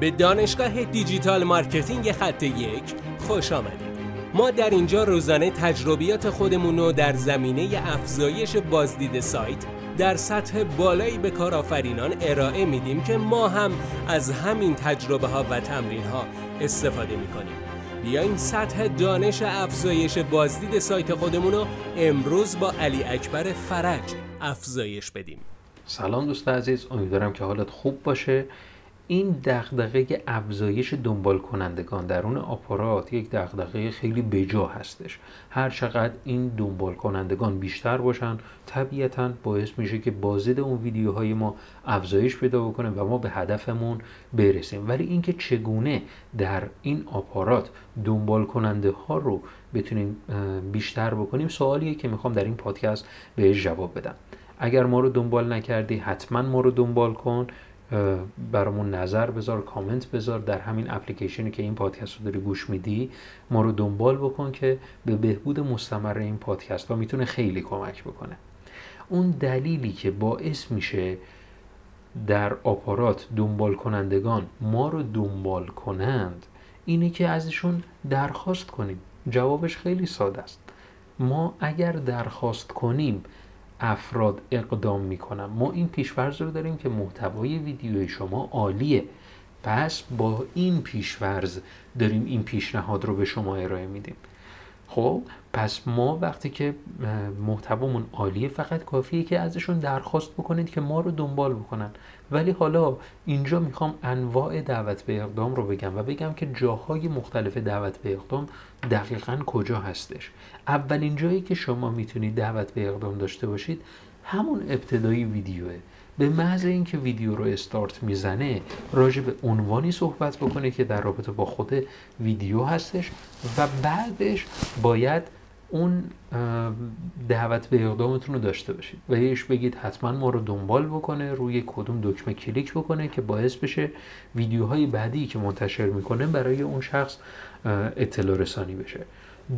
به دانشگاه دیجیتال مارکتینگ خط یک خوش آمدید. ما در اینجا روزانه تجربیات خودمون رو در زمینه افزایش بازدید سایت در سطح بالایی به کارآفرینان ارائه میدیم که ما هم از همین تجربه ها و تمرین ها استفاده میکنیم. بیاین سطح دانش افزایش بازدید سایت خودمون رو امروز با علی اکبر فرج افزایش بدیم. سلام دوست عزیز، امیدوارم که حالت خوب باشه. این دغدغه افزایش دنبال کنندگان درون آپارات یک دغدغه خیلی بجا هستش. هر چقدر این دنبال کنندگان بیشتر باشن طبیعتاً باعث میشه که بازدید اون ویدیوهای ما افزایش پیدا بکنه و ما به هدفمون برسیم. ولی اینکه چگونه در این آپارات دنبال کننده ها رو بتونیم بیشتر بکنیم سوالیه که میخوام در این پادکست بهش جواب بدم. اگر ما رو دنبال نکردی حتما ما رو دنبال کن، برامون نظر بذار، کامنت بذار در همین اپلیکیشنی که این پادکست رو داری گوش میدی، ما رو دنبال بکن که به بهبود مستمر این پادکست ها میتونه خیلی کمک بکنه. اون دلیلی که باعث میشه در آپارات دنبال کنندگان ما رو دنبال کنند اینه که ازشون درخواست کنیم. جوابش خیلی ساده است. ما اگر درخواست کنیم افراد اقدام میکنن. ما این پیش‌فرض رو داریم که محتوای ویدیوی شما عالیه، پس با این پیش‌فرض داریم این پیشنهاد رو به شما ارائه میدیم. خب پس ما وقتی که محتوامون عالیه فقط کافیه که ازشون درخواست بکنید که ما رو دنبال بکنن. ولی حالا اینجا میخوام انواع دعوت به اقدام رو بگم و بگم که جاهای مختلف دعوت به اقدام دقیقاً کجا هستش. اولین جایی که شما میتونید دعوت به اقدام داشته باشید همون ابتدایی ویدیوه. به محض اینکه ویدیو رو استارت میزنه راجع به عنوانی صحبت بکنه که در رابطه با خود ویدیو هستش و بعدش باید اون دعوت به اقدامتون رو داشته باشید و بهش بگید حتما ما رو دنبال بکنه، روی کدوم دکمه کلیک بکنه که باعث بشه ویدیوهای بعدی که منتشر میکنه برای اون شخص اطلاع رسانی بشه.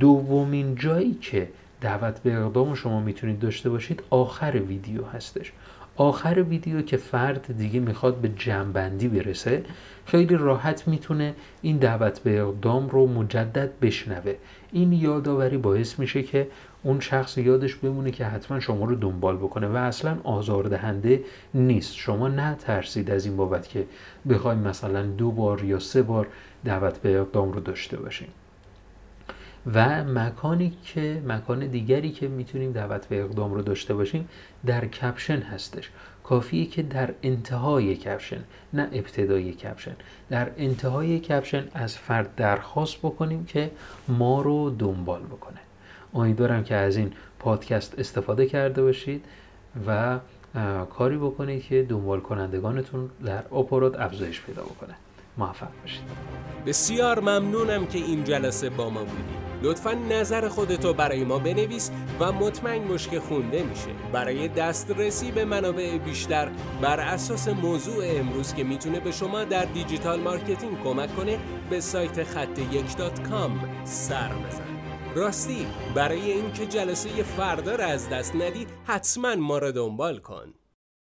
دومین جایی که دعوت به اقدام شما میتونید داشته باشید آخر ویدیو هستش. آخر ویدیو که فرد دیگه میخواد به جمع‌بندی برسه خیلی راحت میتونه این دعوت به اقدام رو مجدد بشنوه. این یادآوری باعث میشه که اون شخص یادش بمونه که حتما شما رو دنبال بکنه و اصلا آزاردهنده نیست. شما نترسید از این بابت که بخواید مثلا 2 بار یا 3 بار دعوت به اقدام رو داشته باشین. و مکان دیگری که میتونیم دعوت به اقدام رو داشته باشیم در کپشن هستش. کافیه که در انتهای کپشن، نه ابتدای کپشن، در انتهای کپشن از فرد درخواست بکنیم که ما رو دنبال بکنه. امیدوارم که از این پادکست استفاده کرده باشید و کاری بکنید که دنبال کنندگانتون در آپارات افزایش پیدا بکنه. موفق باشید. بسیار ممنونم که این جلسه با ما بودید. لطفاً نظر خودتو برای ما بنویس و مطمئن باش که خونده میشه. برای دسترسی به منابع بیشتر بر اساس موضوع امروز که میتونه به شما در دیجیتال مارکتینگ کمک کنه به سایت khad1.com سر بزن. راستی برای اینکه جلسه فردا رو از دست ندی حتماً ما رو دنبال کن.